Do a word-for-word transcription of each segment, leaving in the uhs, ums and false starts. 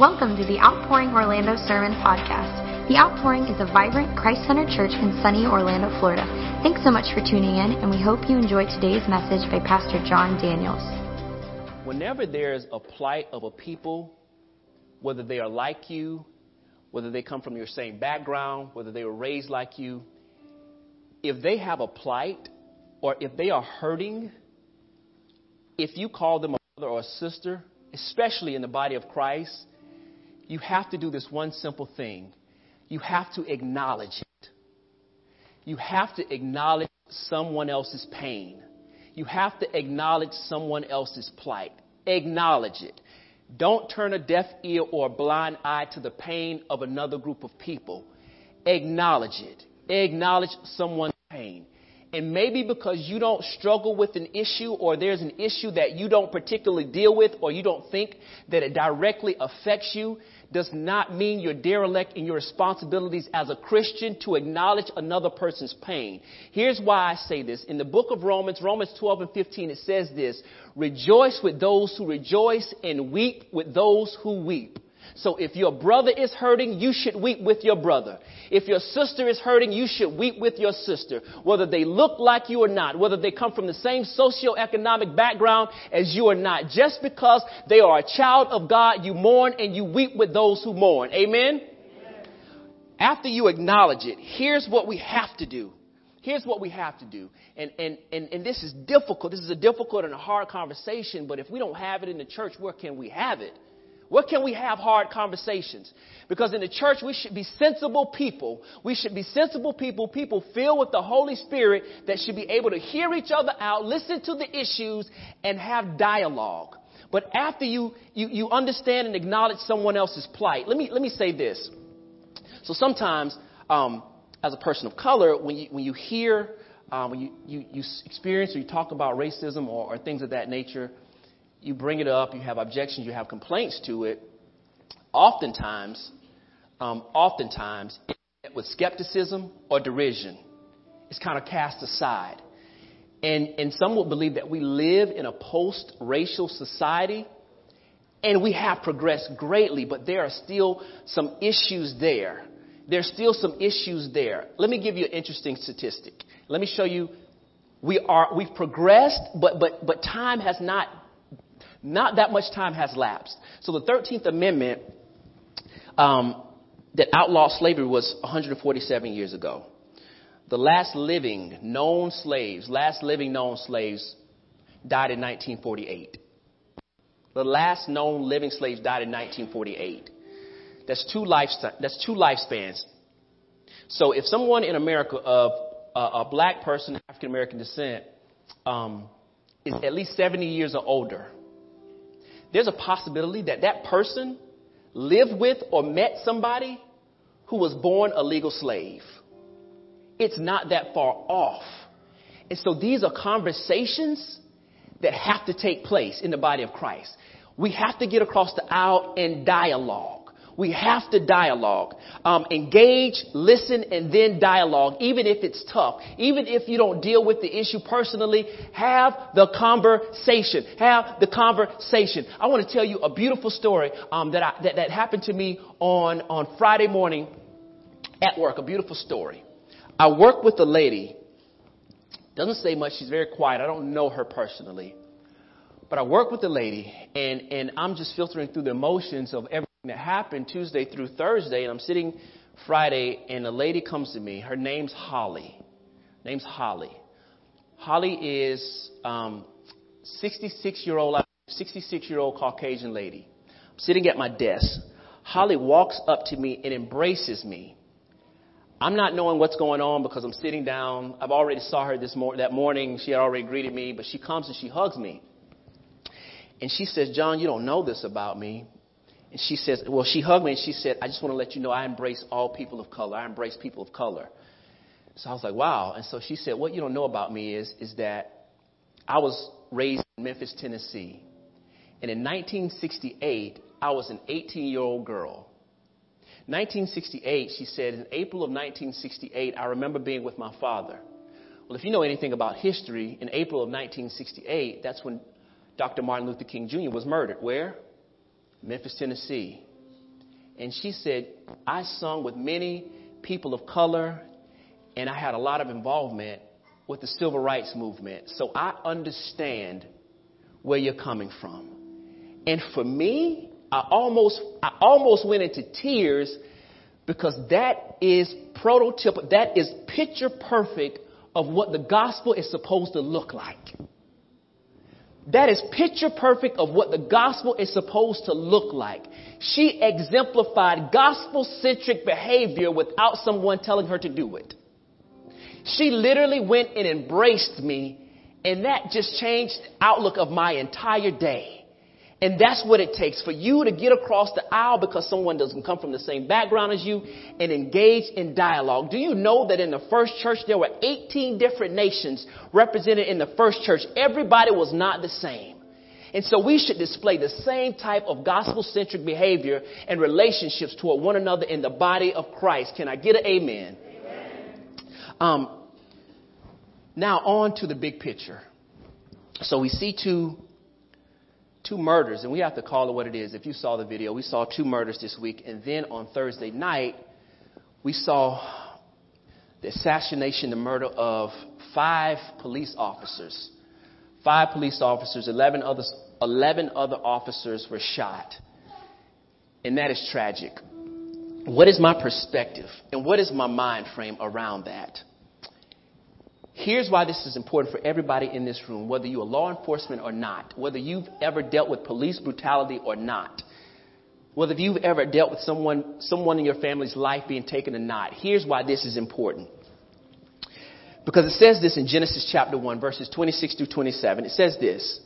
Welcome to the Outpouring Orlando Sermon Podcast. The Outpouring is a vibrant, Christ-centered church in sunny Orlando, Florida. Thanks so much for tuning in, and we hope you enjoy today's message by Pastor John Daniels. Whenever there is a plight of a people, whether they are like you, whether they come from your same background, whether they were raised like you, if they have a plight or if they are hurting, if you call them a brother or a sister, especially in the body of Christ, you have to do this one simple thing. You have to acknowledge it. You have to acknowledge someone else's pain. You have to acknowledge someone else's plight. Acknowledge it. Don't turn a deaf ear or a blind eye to the pain of another group of people. Acknowledge it. Acknowledge someone's pain. And maybe because you don't struggle with an issue, or there's an issue that you don't particularly deal with, or you don't think that it directly affects you, does not mean you're derelict in your responsibilities as a Christian to acknowledge another person's pain. Here's why I say this. In the book of Romans, Romans twelve and fifteen, it says this: rejoice with those who rejoice and weep with those who weep. So if your brother is hurting, you should weep with your brother. If your sister is hurting, you should weep with your sister. Whether they look like you or not, whether they come from the same socioeconomic background as you or not, just because they are a child of God, you mourn and you weep with those who mourn. Amen? Amen. After you acknowledge it, here's what we have to do. Here's what we have to do. And, and, and, and this is difficult. This is a difficult and a hard conversation, but if we don't have it in the church, where can we have it? Where can we have hard conversations? Because in the church, we should be sensible people. We should be sensible people, people filled with the Holy Spirit that should be able to hear each other out, listen to the issues, and have dialogue. But after you, you, you understand and acknowledge someone else's plight, let me let me say this. So sometimes, um, as a person of color, when you, when you hear, uh, when you, you, you experience or you talk about racism or, or things of that nature, you bring it up, you have objections, you have complaints to it. Oftentimes, um, oftentimes, it's met with skepticism or derision. It's kind of cast aside. And, and some will believe that we live in a post-racial society, and we have progressed greatly, but there are still some issues there. There's still some issues there. Let me give you an interesting statistic. Let me show you. We are, we've progressed, but, but, but time has not Not that much time has lapsed. So the thirteenth Amendment um, that outlawed slavery was one hundred forty-seven years ago. The last living known slaves, last living known slaves died in nineteen forty-eight. The last known living slaves died in nineteen forty-eight. That's two life, That's two lifespans. So if someone in America of uh, a black person, African-American descent, um, is at least seventy years or older, there's a possibility that that person lived with or met somebody who was born a legal slave. It's not that far off. And so these are conversations that have to take place in the body of Christ. We have to get across the aisle and dialogue. We have to dialogue, um, engage, listen, and then dialogue, even if it's tough. Even if you don't deal with the issue personally, have the conversation. Have the conversation. I want to tell you a beautiful story um, that, I, that that happened to me on, on Friday morning at work, a beautiful story. I work with a lady. Doesn't say much. She's very quiet. I don't know her personally. But I work with a lady, and, and I'm just filtering through the emotions of everything that happened Tuesday through Thursday, and I'm sitting Friday, and a lady comes to me. Her name's Holly. Name's Holly. Holly is um, sixty-six year old Caucasian lady. I'm sitting at my desk. Holly walks up to me and embraces me. I'm not knowing what's going on because I'm sitting down. I've already saw her this mor- that morning. She had already greeted me, but she comes and she hugs me, and she says, "John, you don't know this about me." And she says, well, she hugged me and she said, "I just want to let you know I embrace all people of color. I embrace people of color." So I was like, wow. And so she said, "What you don't know about me is, is that I was raised in Memphis, Tennessee. And in nineteen sixty-eight, I was an eighteen-year-old girl. nineteen sixty-eight, she said, in April of nineteen sixty-eight, I remember being with my father." Well, if you know anything about history, in April of nineteen sixty-eight, that's when Doctor Martin Luther King Junior was murdered. Where? Memphis, Tennessee. And she said, I sung with many people of color, and I had a lot of involvement with the civil rights movement. So I understand where you're coming from. And for me, I almost I almost went into tears, because that is prototypical, that is picture perfect of what the gospel is supposed to look like. That is picture perfect of what the gospel is supposed to look like. She exemplified gospel-centric behavior without someone telling her to do it. She literally went and embraced me, and that just changed the outlook of my entire day. And that's what it takes for you to get across the aisle because someone doesn't come from the same background as you and engage in dialogue. Do you know that in the first church, there were eighteen different nations represented in the first church? Everybody was not the same. And so we should display the same type of gospel-centric behavior and relationships toward one another in the body of Christ. Can I get an amen? Amen. Um, now on to the big picture. So we see two Two murders, and we have to call it what it is. If you saw the video, we saw two murders this week. And then on Thursday night, we saw the assassination, the murder of five police officers. Five police officers, eleven others, eleven other officers were shot. And that is tragic. What is my perspective and what is my mind frame around that? Here's why this is important for everybody in this room, whether you are law enforcement or not, whether you've ever dealt with police brutality or not, whether you've ever dealt with someone, someone in your family's life being taken or not. Here's why this is important. Because it says this in Genesis chapter one, verses twenty-six through twenty-seven. It says this,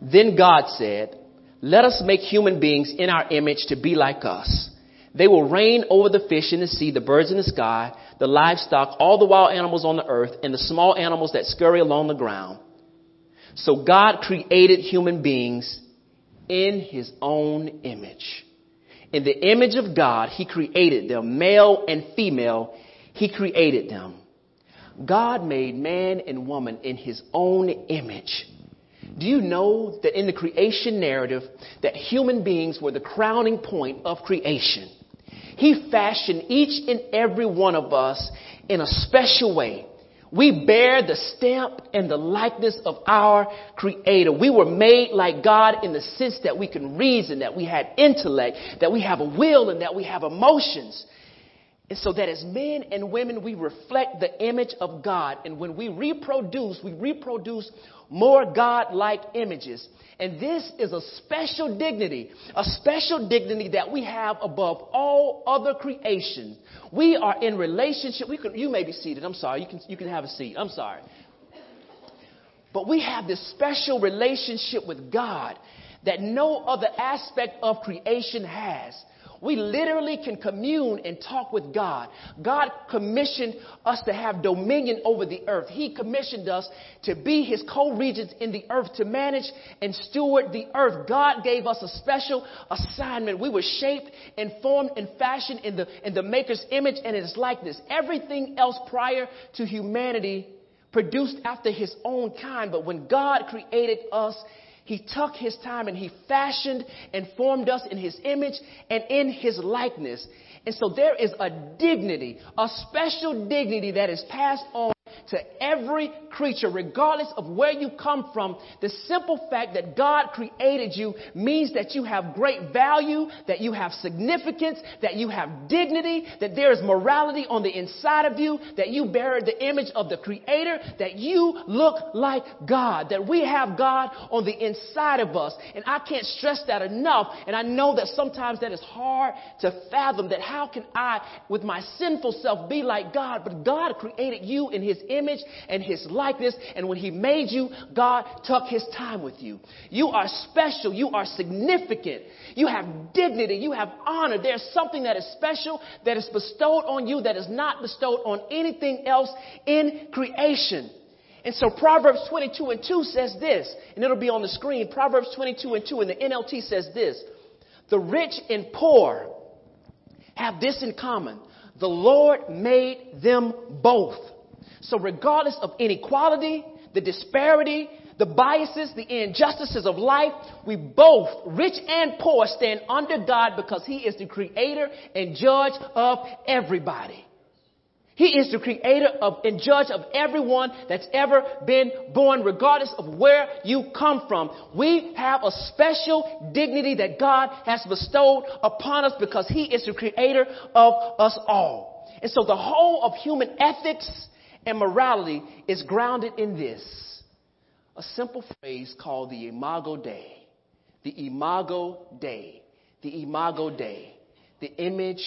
then God said, let us make human beings in our image to be like us. They will reign over the fish in the sea, the birds in the sky, the livestock, all the wild animals on the earth, and the small animals that scurry along the ground. So God created human beings in his own image. In the image of God, he created them, male and female. He created them. God made man and woman in his own image. Do you know that in the creation narrative, that human beings were the crowning point of creation? He fashioned each and every one of us in a special way. We bear the stamp and the likeness of our Creator. We were made like God in the sense that we can reason, that we had intellect, that we have a will, and that we have emotions. And so that as men and women, we reflect the image of God. And when we reproduce, we reproduce more God-like images. And this is a special dignity, a special dignity that we have above all other creation. We are in relationship. We can, you may be seated. I'm sorry. You can, you can have a seat. I'm sorry. But we have this special relationship with God that no other aspect of creation has. We literally can commune and talk with God. God commissioned us to have dominion over the earth. He commissioned us to be his co-regents in the earth, to manage and steward the earth. God gave us a special assignment. We were shaped and formed and fashioned in the, in the maker's image and his likeness. Everything else prior to humanity produced after his own kind. But when God created us, he took his time and he fashioned and formed us in his image and in his likeness. And so there is a dignity, a special dignity that is passed on to every creature, regardless of where you come from. The simple fact that God created you means that you have great value, that you have significance, that you have dignity, that there is morality on the inside of you, that you bear the image of the Creator, that you look like God, that we have God on the inside of us. And I can't stress that enough. And I know that sometimes that is hard to fathom, that how can I, with my sinful self, be like God? But God created you in his image and his likeness, and when he made you, God took his time with you. You are special. You are significant. You have dignity. You have honor. There's something that is special that is bestowed on you that is not bestowed on anything else in creation. And so Proverbs twenty-two and two says this, and it'll be on the screen. Proverbs twenty-two and two in the N L T says this, the rich and poor have this in common. The Lord made them both. So regardless of inequality, the disparity, the biases, the injustices of life. We both, rich and poor, stand under God because he is the creator and judge of everybody. He is the creator of and judge of everyone that's ever been born, regardless of where you come from. We have a special dignity that God has bestowed upon us because he is the creator of us all. And so the whole of human ethics and morality is grounded in this, a simple phrase called the Imago Dei, the Imago Dei, the Imago Dei, the image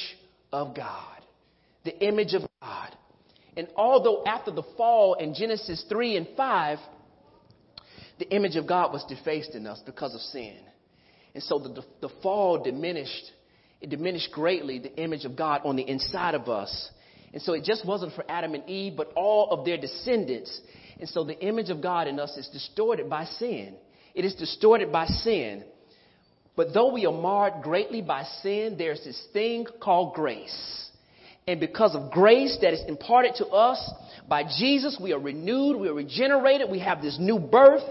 of God, the image of God. And although after the fall in Genesis three and five, the image of God was defaced in us because of sin. And so the, the fall diminished, it diminished greatly the image of God on the inside of us. And so it just wasn't for Adam and Eve, but all of their descendants. And so the image of God in us is distorted by sin. It is distorted by sin. But though we are marred greatly by sin, there's this thing called grace. And because of grace that is imparted to us by Jesus, we are renewed, we are regenerated, we have this new birth.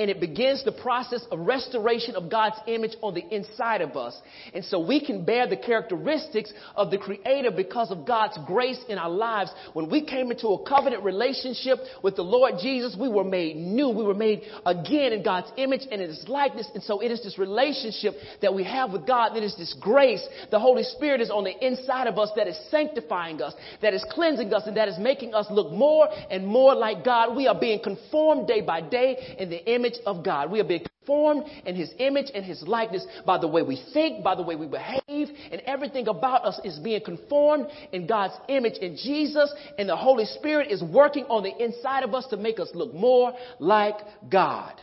And it begins the process of restoration of God's image on the inside of us. And so we can bear the characteristics of the Creator because of God's grace in our lives. When we came into a covenant relationship with the Lord Jesus, we were made new. We were made again in God's image and in his likeness. And so it is this relationship that we have with God. It is this grace. The Holy Spirit is on the inside of us that is sanctifying us, that is cleansing us, and that is making us look more and more like God. We are being conformed day by day in the image of God. We are being formed in his image and his likeness by the way we think, by the way we behave, and everything about us is being conformed in God's image in Jesus, and the Holy Spirit is working on the inside of us to make us look more like God.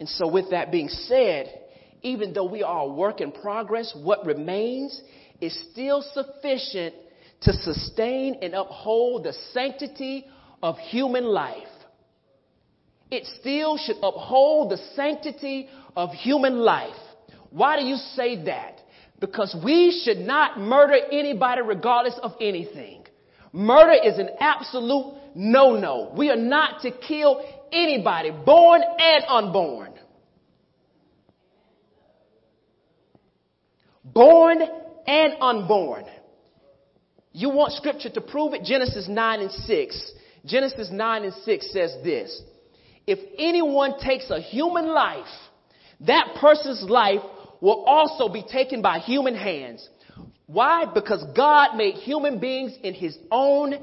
And so with that being said, even though we are a work in progress, what remains is still sufficient to sustain and uphold the sanctity of human life. It still should uphold the sanctity of human life. Why do you say that? Because we should not murder anybody regardless of anything. Murder is an absolute no-no. We are not to kill anybody, born and unborn. Born and unborn. You want scripture to prove it? Genesis nine and six. Genesis nine and six says this. If anyone takes a human life, that person's life will also be taken by human hands. Why? Because God made human beings in his own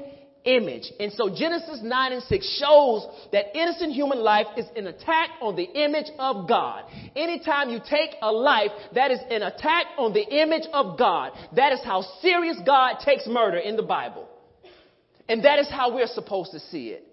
image. And so Genesis nine and six shows that innocent human life is an attack on the image of God. Anytime you take a life, that is an attack on the image of God. That is how serious God takes murder in the Bible. And that is how we're supposed to see it.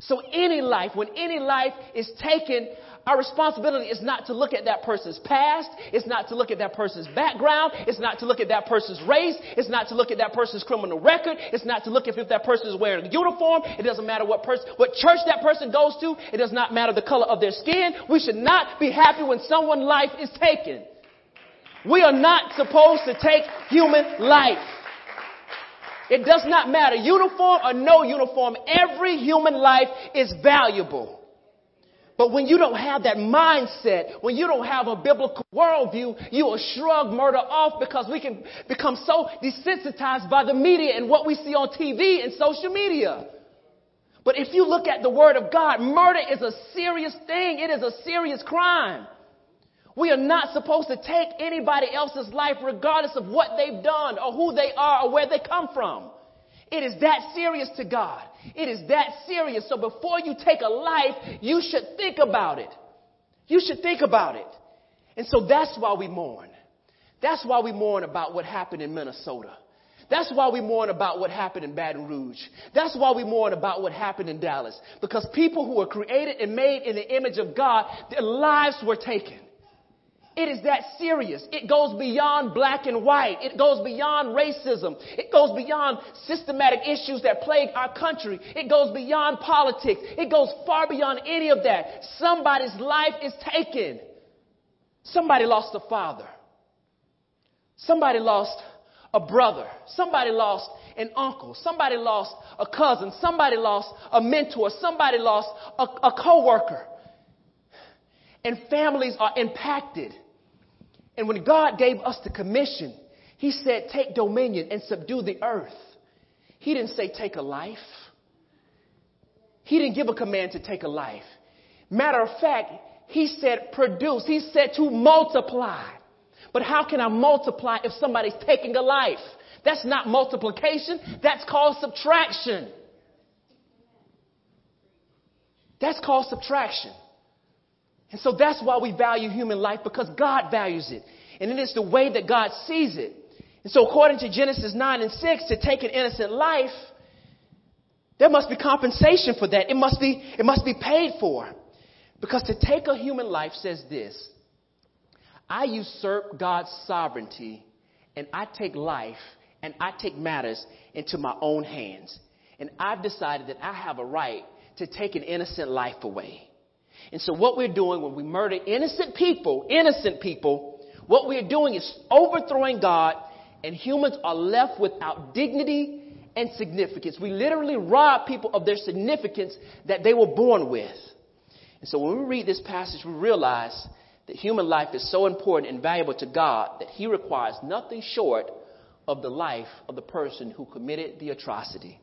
So any life, when any life is taken, our responsibility is not to look at that person's past. It's not to look at that person's background. It's not to look at that person's race. It's not to look at that person's criminal record. It's not to look at if that person is wearing a uniform. It doesn't matter what person, what church that person goes to. It does not matter the color of their skin. We should not be happy when someone's life is taken. We are not supposed to take human life. It does not matter, uniform or no uniform, every human life is valuable. But when you don't have that mindset, when you don't have a biblical worldview, you will shrug murder off because we can become so desensitized by the media and what we see on T V and social media. But if you look at the Word of God, murder is a serious thing. It is a serious crime. We are not supposed to take anybody else's life regardless of what they've done or who they are or where they come from. It is that serious to God. It is that serious. So before you take a life, you should think about it. You should think about it. And so that's why we mourn. That's why we mourn about what happened in Minnesota. That's why we mourn about what happened in Baton Rouge. That's why we mourn about what happened in Dallas. Because people who were created and made in the image of God, their lives were taken. It is that serious. It goes beyond black and white. It goes beyond racism. It goes beyond systematic issues that plague our country. It goes beyond politics. It goes far beyond any of that. Somebody's life is taken. Somebody lost a father. Somebody lost a brother. Somebody lost an uncle. Somebody lost a cousin. Somebody lost a mentor. Somebody lost a, a coworker. and families are impacted. And when God gave us the commission, he said, take dominion and subdue the earth. He didn't say take a life. He didn't give a command to take a life. Matter of fact, he said produce. He said to multiply. But how can I multiply if somebody's taking a life? That's not multiplication. That's called subtraction. That's called subtraction. And so that's why we value human life, because God values it. And it is the way that God sees it. And so according to Genesis nine and six, to take an innocent life, there must be compensation for that. It must be, it must be paid for. Because to take a human life says this: I usurp God's sovereignty, and I take life, and I take matters into my own hands. And I've decided that I have a right to take an innocent life away. And so what we're doing when we murder innocent people, innocent people, what we're doing is overthrowing God, and humans are left without dignity and significance. We literally rob people of their significance that they were born with. And so when we read this passage, we realize that human life is so important and valuable to God that he requires nothing short of the life of the person who committed the atrocity.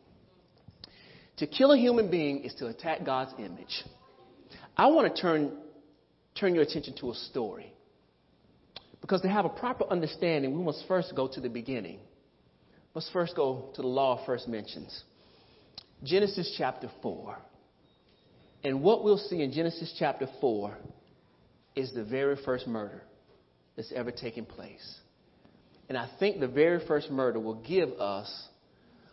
To kill a human being is to attack God's image. I want to turn, turn your attention to a story, because to have a proper understanding, we must first go to the beginning. Let's first go to the law first mentions. Genesis chapter four. And what we'll see in Genesis chapter four is the very first murder that's ever taken place. And I think the very first murder will give us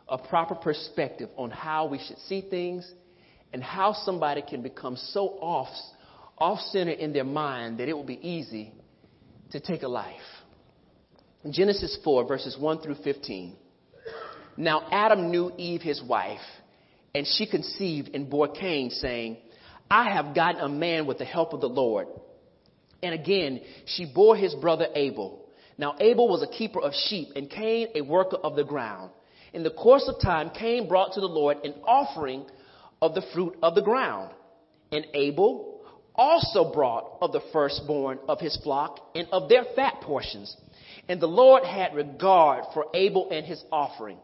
a proper perspective on how we should see things and how somebody can become so off, off-center in their mind that it will be easy to take a life. In Genesis four, verses one through fifteen. Now Adam knew Eve, his wife, and she conceived and bore Cain, saying, I have gotten a man with the help of the Lord. And again, she bore his brother Abel. Now Abel was a keeper of sheep, and Cain a worker of the ground. In the course of time, Cain brought to the Lord an offering of the fruit of the ground. And Abel also brought of the firstborn of his flock and of their fat portions. And the Lord had regard for Abel and his offering.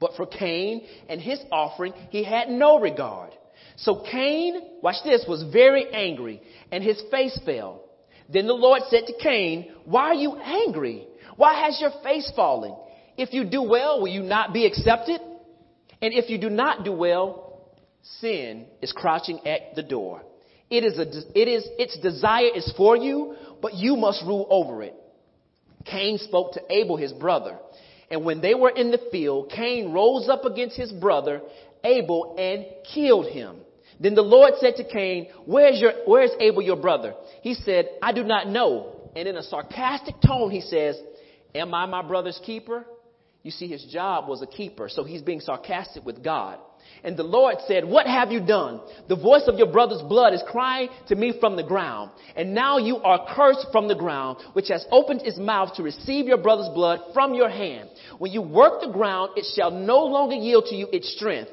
But for Cain and his offering, he had no regard. So Cain, watch this, was very angry, and his face fell. Then the Lord said to Cain, why are you angry? Why has your face fallen? If you do well, will you not be accepted? And if you do not do well, sin is crouching at the door. It is a, it is, its desire is for you, but you must rule over it. Cain spoke to Abel, his brother. And when they were in the field, Cain rose up against his brother, Abel, and killed him. Then the Lord said to Cain, where's your, where's Abel, your brother? He said, I do not know. And in a sarcastic tone, he says, am I my brother's keeper? You see, his job was a keeper, so he's being sarcastic with God. And the Lord said, what have you done? The voice of your brother's blood is crying to me from the ground. And now you are cursed from the ground, which has opened its mouth to receive your brother's blood from your hand. When you work the ground, it shall no longer yield to you its strength.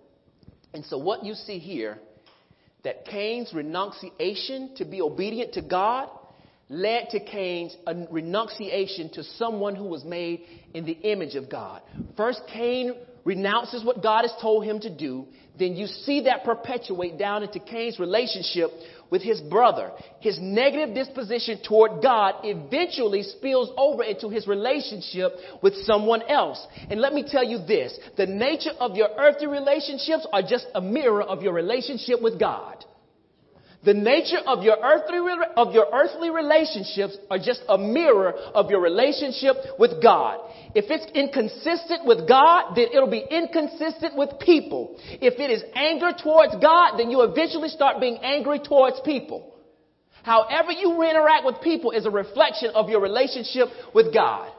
And so what you see here, that Cain's renunciation to be obedient to God led to Cain's renunciation to someone who was made in the image of God. First, Cain renounces what God has told him to do. Then you see that perpetuate down into Cain's relationship with his brother. His negative disposition toward God eventually spills over into his relationship with someone else. And let me tell you this, the nature of your earthly relationships are just a mirror of your relationship with God. The nature of your earthly, of your earthly relationships are just a mirror of your relationship with God. If it's inconsistent with God, then it'll be inconsistent with people. If it is anger towards God, then you eventually start being angry towards people. However you interact with people is a reflection of your relationship with God.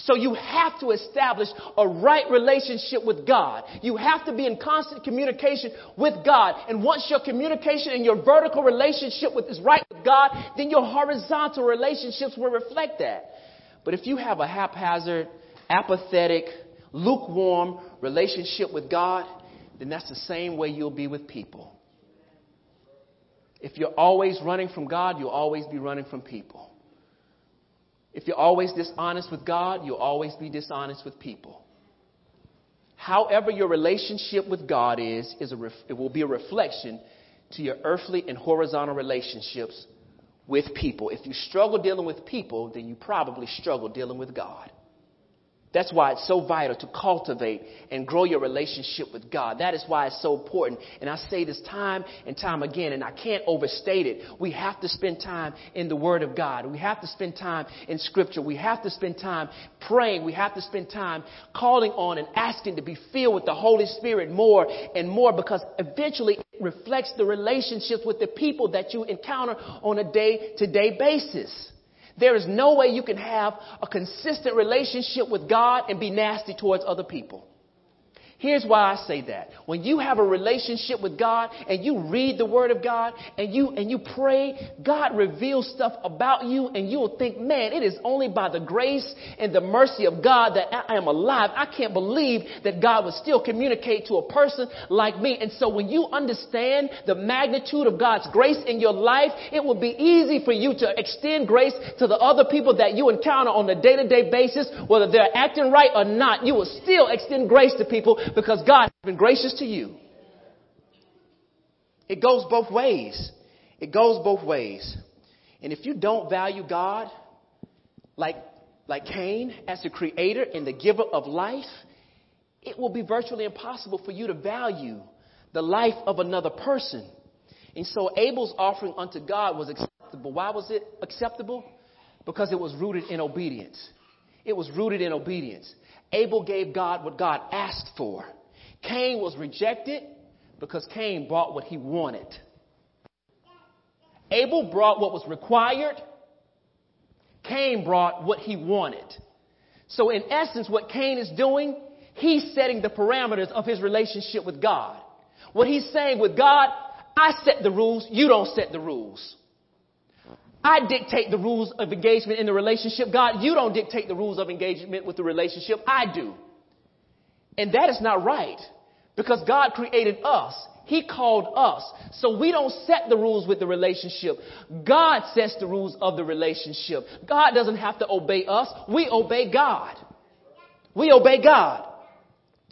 So you have to establish a right relationship with God. You have to be in constant communication with God. And once your communication and your vertical relationship with is right with God, then your horizontal relationships will reflect that. But if you have a haphazard, apathetic, lukewarm relationship with God, then that's the same way you'll be with people. If you're always running from God, you'll always be running from people. If you're always dishonest with God, you'll always be dishonest with people. However your relationship with God is, is a ref, it will be a reflection to your earthly and horizontal relationships with people. If you struggle dealing with people, then you probably struggle dealing with God. That's why it's so vital to cultivate and grow your relationship with God. That is why it's so important. And I say this time and time again, and I can't overstate it. We have to spend time in the Word of God. We have to spend time in Scripture. We have to spend time praying. We have to spend time calling on and asking to be filled with the Holy Spirit more and more, because eventually it reflects the relationships with the people that you encounter on a day-to-day basis. There is no way you can have a consistent relationship with God and be nasty towards other people. Here's why I say that. When you have a relationship with God and you read the Word of God and you and you pray, God reveals stuff about you, and you'll think, man, it is only by the grace and the mercy of God that I am alive. I can't believe that God would still communicate to a person like me. And so when you understand the magnitude of God's grace in your life, it will be easy for you to extend grace to the other people that you encounter on a day-to-day basis. Whether they're acting right or not, you will still extend grace to people, because God has been gracious to you. It goes both ways. It goes both ways. And if you don't value God like, like Cain as the creator and the giver of life, it will be virtually impossible for you to value the life of another person. And so Abel's offering unto God was acceptable. Why was it acceptable? Because it was rooted in obedience. It was rooted in obedience. Abel gave God what God asked for. Cain was rejected because Cain brought what he wanted. Abel brought what was required. Cain brought what he wanted. So in essence, what Cain is doing, he's setting the parameters of his relationship with God. What he's saying with God, I set the rules, you don't set the rules. I dictate the rules of engagement in the relationship. God, you don't dictate the rules of engagement with the relationship. I do. And that is not right, because God created us. He called us. So we don't set the rules with the relationship. God sets the rules of the relationship. God doesn't have to obey us. We obey God. We obey God.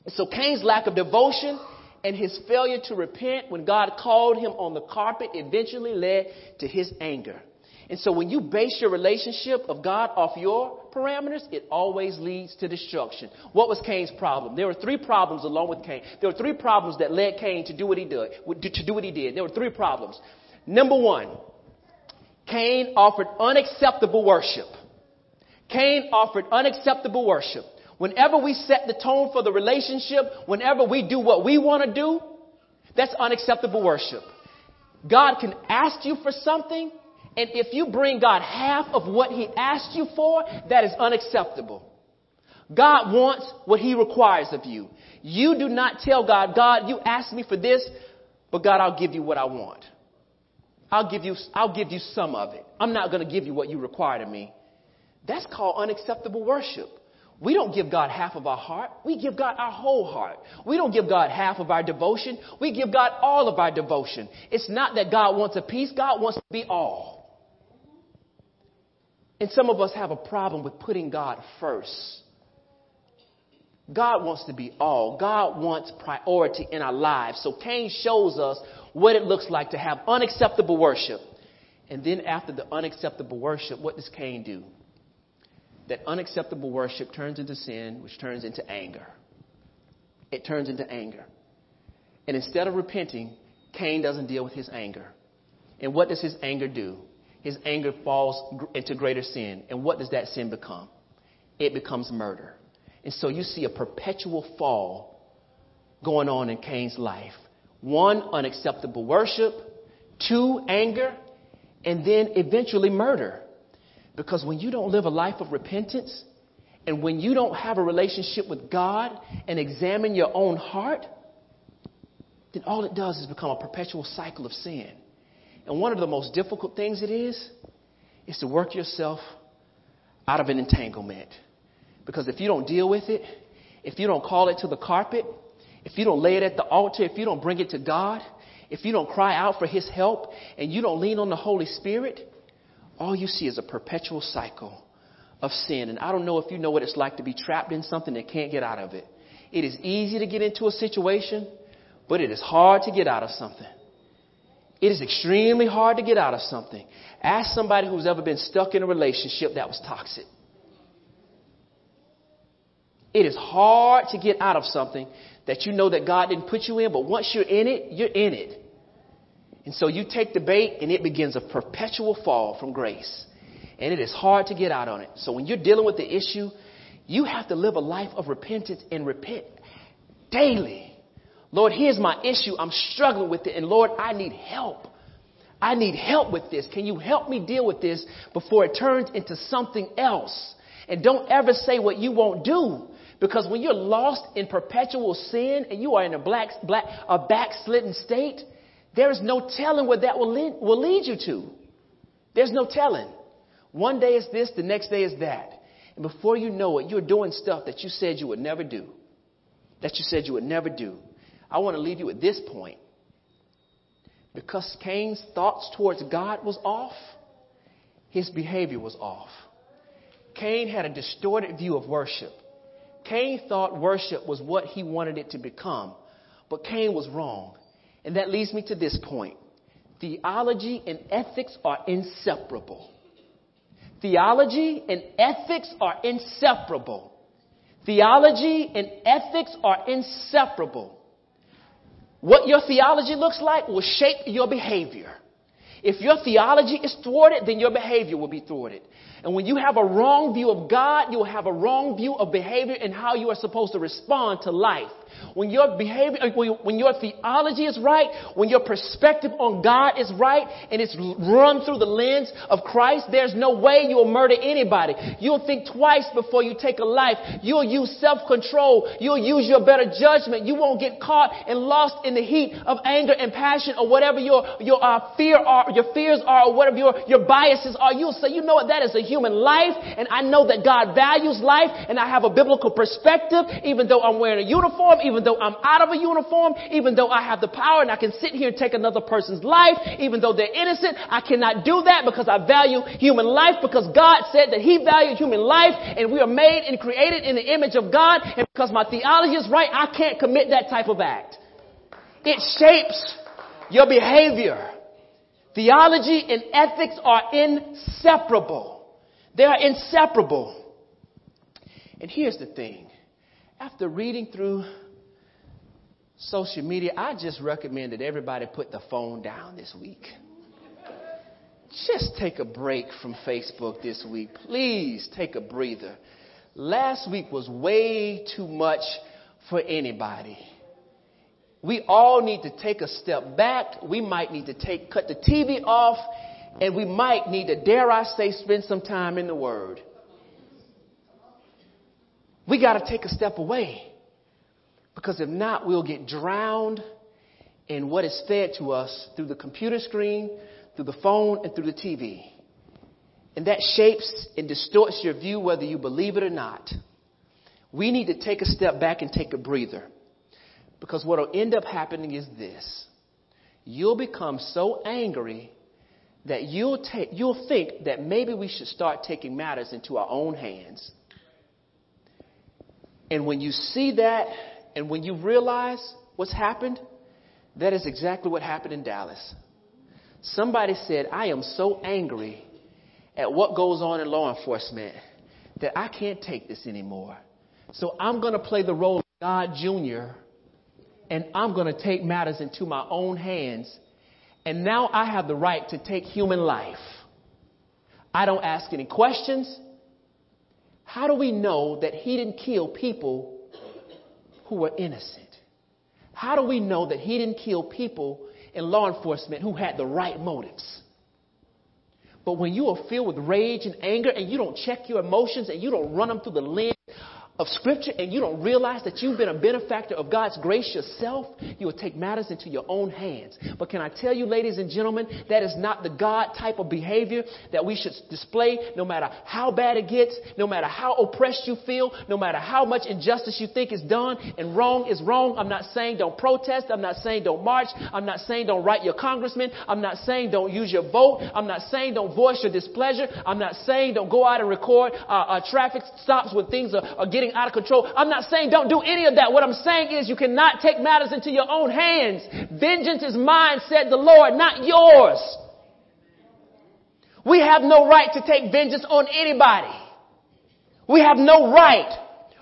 So Cain's lack of devotion and his failure to repent when God called him on the carpet eventually led to his anger. And so when you base your relationship of God off your parameters, it always leads to destruction. What was Cain's problem? There were three problems along with Cain. There were three problems that led Cain to do what he did. To do what he did. There were three problems. Number one, Cain offered unacceptable worship. Cain offered unacceptable worship. Whenever we set the tone for the relationship, whenever we do what we want to do, that's unacceptable worship. God can ask you for something, and if you bring God half of what he asked you for, that is unacceptable. God wants what he requires of you. You do not tell God, God, you asked me for this, but God, I'll give you what I want. I'll give you, I'll give you some of it. I'm not going to give you what you require of me. That's called unacceptable worship. We don't give God half of our heart. We give God our whole heart. We don't give God half of our devotion. We give God all of our devotion. It's not that God wants a piece. God wants to be all. And some of us have a problem with putting God first. God wants to be all. God wants priority in our lives. So Cain shows us what it looks like to have unacceptable worship. And then after the unacceptable worship, what does Cain do? That unacceptable worship turns into sin, which turns into anger. It turns into anger. And instead of repenting, Cain doesn't deal with his anger. And what does his anger do? His anger falls into greater sin. And what does that sin become? It becomes murder. And so you see a perpetual fall going on in Cain's life. One, unacceptable worship. Two, anger. and then eventually murder. Because when you don't live a life of repentance, and when you don't have a relationship with God and examine your own heart, then all it does is become a perpetual cycle of sin. And one of the most difficult things it is, is to work yourself out of an entanglement. Because if you don't deal with it, if you don't call it to the carpet, if you don't lay it at the altar, if you don't bring it to God, if you don't cry out for his help, and you don't lean on the Holy Spirit, all you see is a perpetual cycle of sin. And I don't know if you know what it's like to be trapped in something that can't get out of it. It is easy to get into a situation, but it is hard to get out of something. It is extremely hard to get out of something. Ask somebody who's ever been stuck in a relationship that was toxic. It is hard to get out of something that you know that God didn't put you in, but once you're in it, you're in it. And so you take the bait and it begins a perpetual fall from grace. And it is hard to get out on it. So when you're dealing with the issue, you have to live a life of repentance and repent daily. Lord, here's my issue. I'm struggling with it. And Lord, I need help. I need help with this. Can you help me deal with this before it turns into something else? And don't ever say what you won't do. Because when you're lost in perpetual sin and you are in a black, black, a backslidden state, there is no telling where that will lead, will lead you to. There's no telling. One day is this, the next day is that. And before you know it, you're doing stuff that you said you would never do. That you said you would never do. I want to leave you at this point. Because Cain's thoughts towards God was off, his behavior was off. Cain had a distorted view of worship. Cain thought worship was what he wanted it to become, but Cain was wrong. And that leads me to this point. Theology and ethics are inseparable. Theology and ethics are inseparable. Theology and ethics are inseparable. What your theology looks like will shape your behavior. If your theology is thwarted, then your behavior will be thwarted. And when you have a wrong view of God, you'll have a wrong view of behavior and how you are supposed to respond to life. When your behavior, when your theology is right, when your perspective on God is right, and it's run through the lens of Christ, there's no way you'll murder anybody. You'll think twice before you take a life. You'll use self-control. You'll use your better judgment. You won't get caught and lost in the heat of anger and passion or whatever your your uh, fear are, your fears are, or whatever your your biases are. You'll say, you know what, that is a human life, and I know that God values life, and I have a biblical perspective, even though I'm wearing a uniform, even though I'm out of a uniform, even though I have the power and I can sit here and take another person's life, even though they're innocent, I cannot do that because I value human life, because God said that he valued human life, and we are made and created in the image of God, and because my theology is right, I can't commit that type of act. It shapes your behavior. Theology and ethics are inseparable. They are inseparable. And here's the thing. After reading through social media, I just recommend that everybody put the phone down this week. Just take a break from Facebook this week. Please take a breather. Last week was way too much for anybody. We all need to take a step back. We might need to take cut the T V off. And we might need to, dare I say, spend some time in the Word. We got to take a step away. Because if not, we'll get drowned in what is fed to us through the computer screen, through the phone, and through the T V. And that shapes and distorts your view whether you believe it or not. We need to take a step back and take a breather. Because what will end up happening is this. You'll become so angry that you'll take, you'll think that maybe we should start taking matters into our own hands. And when you see that, and when you realize what's happened, that is exactly what happened in Dallas. Somebody said, I am so angry at what goes on in law enforcement that I can't take this anymore. So I'm going to play the role of God Junior, and I'm going to take matters into my own hands. And now I have the right to take human life. I don't ask any questions. How do we know that he didn't kill people who were innocent? How do we know that he didn't kill people in law enforcement who had the right motives? But when you are filled with rage and anger and you don't check your emotions and you don't run them through the lens of Scripture and you don't realize that you've been a benefactor of God's grace yourself, you will take matters into your own hands. But can I tell you, ladies and gentlemen, that is not the God type of behavior that we should display, no matter how bad it gets, no matter how oppressed you feel, no matter how much injustice you think is done and wrong is wrong. I'm not saying don't protest. I'm not saying don't march. I'm not saying don't write your congressman. I'm not saying don't use your vote. I'm not saying don't voice your displeasure. I'm not saying don't go out and record uh, uh, traffic stops when things are, are getting out of control. I'm not saying don't do any of that. What I'm saying is you cannot take matters into your own hands. Vengeance is mine, said the Lord, not yours. We have no right to take vengeance on anybody. We have no right.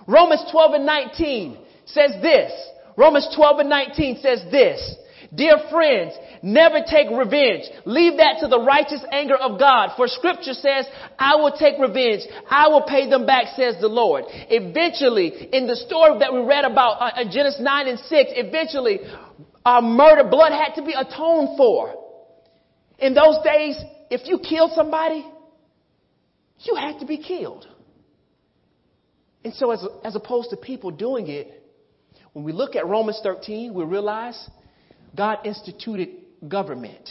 Romans twelve and nineteen says this. Romans twelve and nineteen says this. Dear friends, never take revenge. Leave that to the righteous anger of God. For Scripture says, I will take revenge. I will pay them back, says the Lord. Eventually, in the story that we read about uh, in Genesis nine and six, eventually, uh, murder, blood had to be atoned for. In those days, if you killed somebody, you had to be killed. And so as, as opposed to people doing it, when we look at Romans thirteen, we realize God instituted government.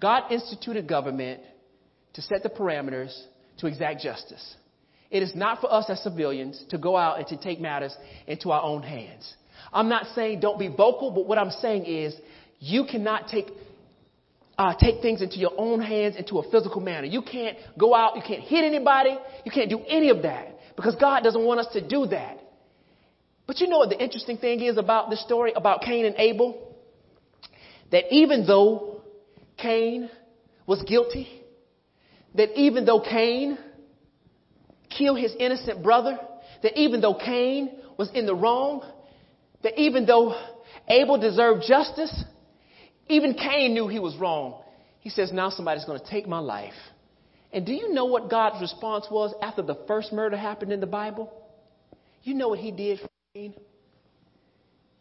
God instituted government to set the parameters to exact justice. It is not for us as civilians to go out and to take matters into our own hands. I'm not saying don't be vocal, but what I'm saying is you cannot take uh, take things into your own hands into a physical manner. You can't go out. You can't hit anybody. You can't do any of that because God doesn't want us to do that. But you know what the interesting thing is about this story about Cain and Abel? That even though Cain was guilty, that even though Cain killed his innocent brother, that even though Cain was in the wrong, that even though Abel deserved justice, even Cain knew he was wrong. He says, now somebody's going to take my life. And do you know what God's response was after the first murder happened in the Bible? You know what he did for Cain?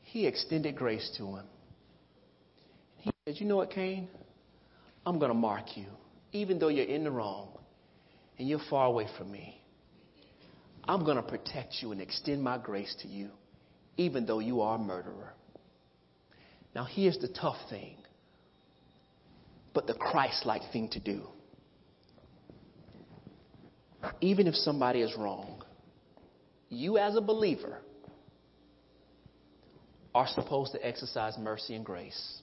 He extended grace to him. He said, you know what, Cain? I'm going to mark you, even though you're in the wrong and you're far away from me. I'm going to protect you and extend my grace to you, even though you are a murderer. Now, here's the tough thing, but the Christ-like thing to do. Even if somebody is wrong, you as a believer are supposed to exercise mercy and grace.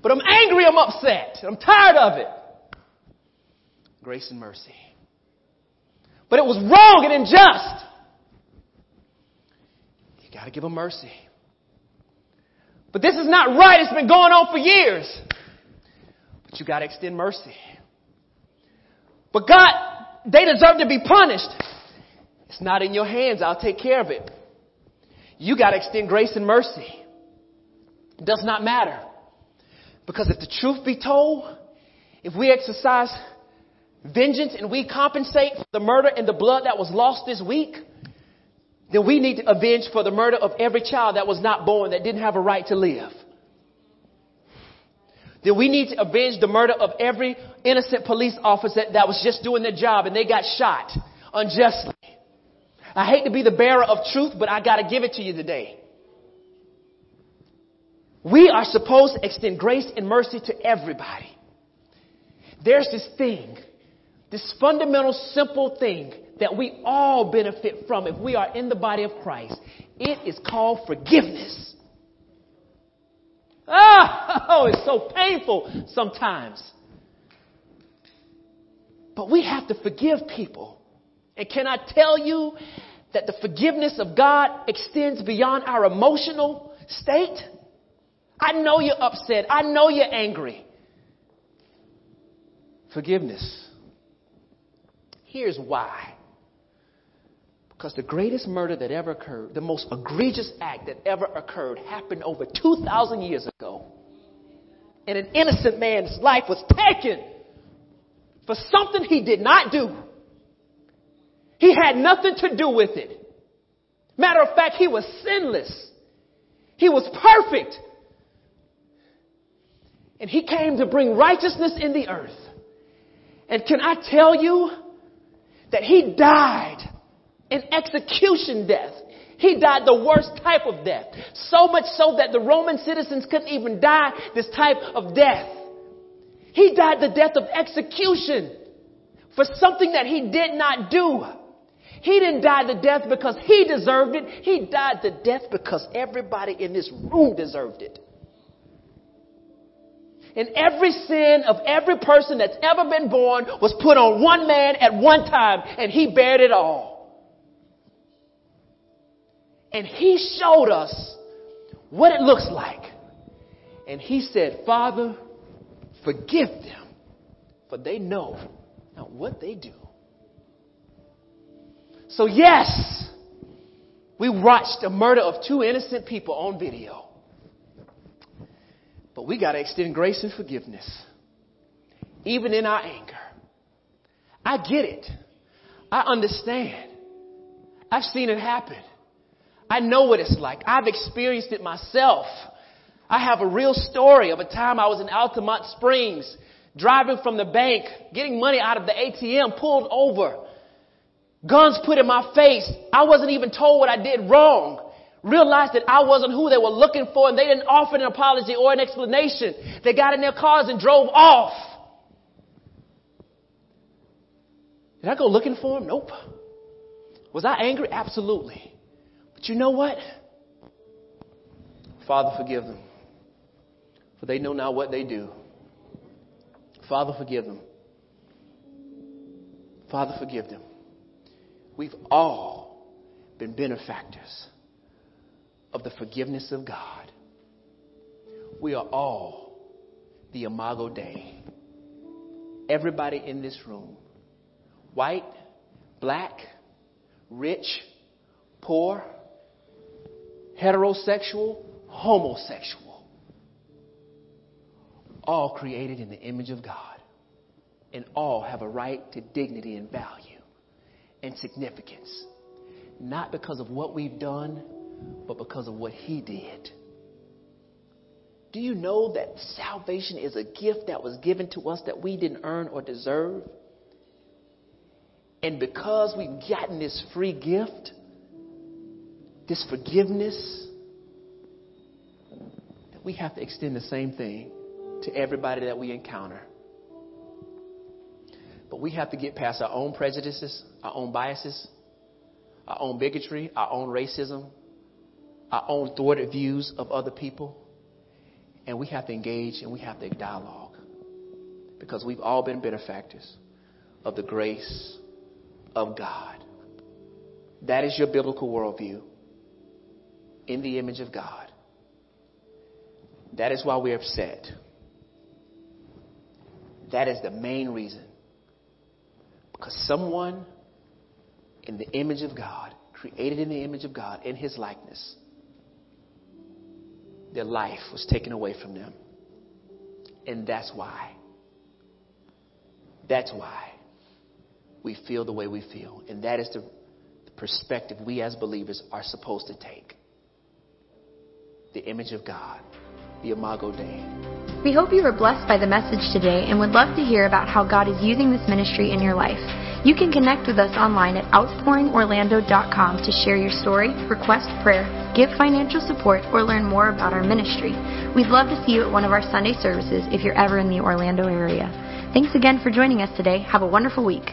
But I'm angry, I'm upset, I'm tired of it. Grace and mercy. But it was wrong and unjust. You got to give them mercy. But this is not right, it's been going on for years. But you got to extend mercy. But God, they deserve to be punished. It's not in your hands, I'll take care of it. You got to extend grace and mercy. It does not matter. Because if the truth be told, if we exercise vengeance and we compensate for the murder and the blood that was lost this week, then we need to avenge for the murder of every child that was not born, that didn't have a right to live. Then we need to avenge the murder of every innocent police officer that, that was just doing their job and they got shot unjustly. I hate to be the bearer of truth, but I got to give it to you today. We are supposed to extend grace and mercy to everybody. There's this thing, this fundamental, simple thing that we all benefit from if we are in the body of Christ. It is called forgiveness. Oh, it's so painful sometimes. But we have to forgive people. And can I tell you that the forgiveness of God extends beyond our emotional state? I know you're upset. I know you're angry. Forgiveness. Here's why. Because the greatest murder that ever occurred, the most egregious act that ever occurred, happened over two thousand years ago. And an innocent man's life was taken for something he did not do. He had nothing to do with it. Matter of fact, he was sinless. He was perfect. And he came to bring righteousness in the earth. And can I tell you that he died an execution death? He died the worst type of death. So much so that the Roman citizens couldn't even die this type of death. He died the death of execution for something that he did not do. He didn't die the death because he deserved it. He died the death because everybody in this room deserved it. And every sin of every person that's ever been born was put on one man at one time, and he bared it all. And he showed us what it looks like. And he said, Father, forgive them, for they know not what they do. So yes, we watched the murder of two innocent people on video. But we got to extend grace and forgiveness, even in our anger. I get it. I understand. I've seen it happen. I know what it's like. I've experienced it myself. I have a real story of a time I was in Altamont Springs, driving from the bank, getting money out of the A T M, pulled over, guns put in my face. I wasn't even told what I did wrong. Realized that I wasn't who they were looking for, and they didn't offer an apology or an explanation. They got in their cars and drove off. Did I go looking for them? Nope. Was I angry? Absolutely. But you know what? Father, forgive them, for they know not what they do. Father, forgive them. Father, forgive them. We've all been benefactors of the forgiveness of God. We are all the Imago Dei. Everybody in this room, white, black, rich, poor, heterosexual, homosexual, all created in the image of God, and all have a right to dignity and value and significance, not because of what we've done, but because of what he did. Do you know that salvation is a gift that was given to us that we didn't earn or deserve? And because we've gotten this free gift, this forgiveness, we have to extend the same thing to everybody that we encounter. But we have to get past our own prejudices, our own biases, our own bigotry, our own racism, our own thwarted views of other people. And we have to engage and we have to dialogue, because we've all been benefactors of the grace of God. That is your biblical worldview, in the image of God. That is why we're upset. That is the main reason. Because someone in the image of God, created in the image of God, in his likeness, their life was taken away from them. And that's why. That's why we feel the way we feel. And that is the, the perspective we as believers are supposed to take. The image of God, the Imago Dei. We hope you were blessed by the message today and would love to hear about how God is using this ministry in your life. You can connect with us online at outpouring orlando dot com to share your story, request prayer, give financial support, or learn more about our ministry. We'd love to see you at one of our Sunday services if you're ever in the Orlando area. Thanks again for joining us today. Have a wonderful week.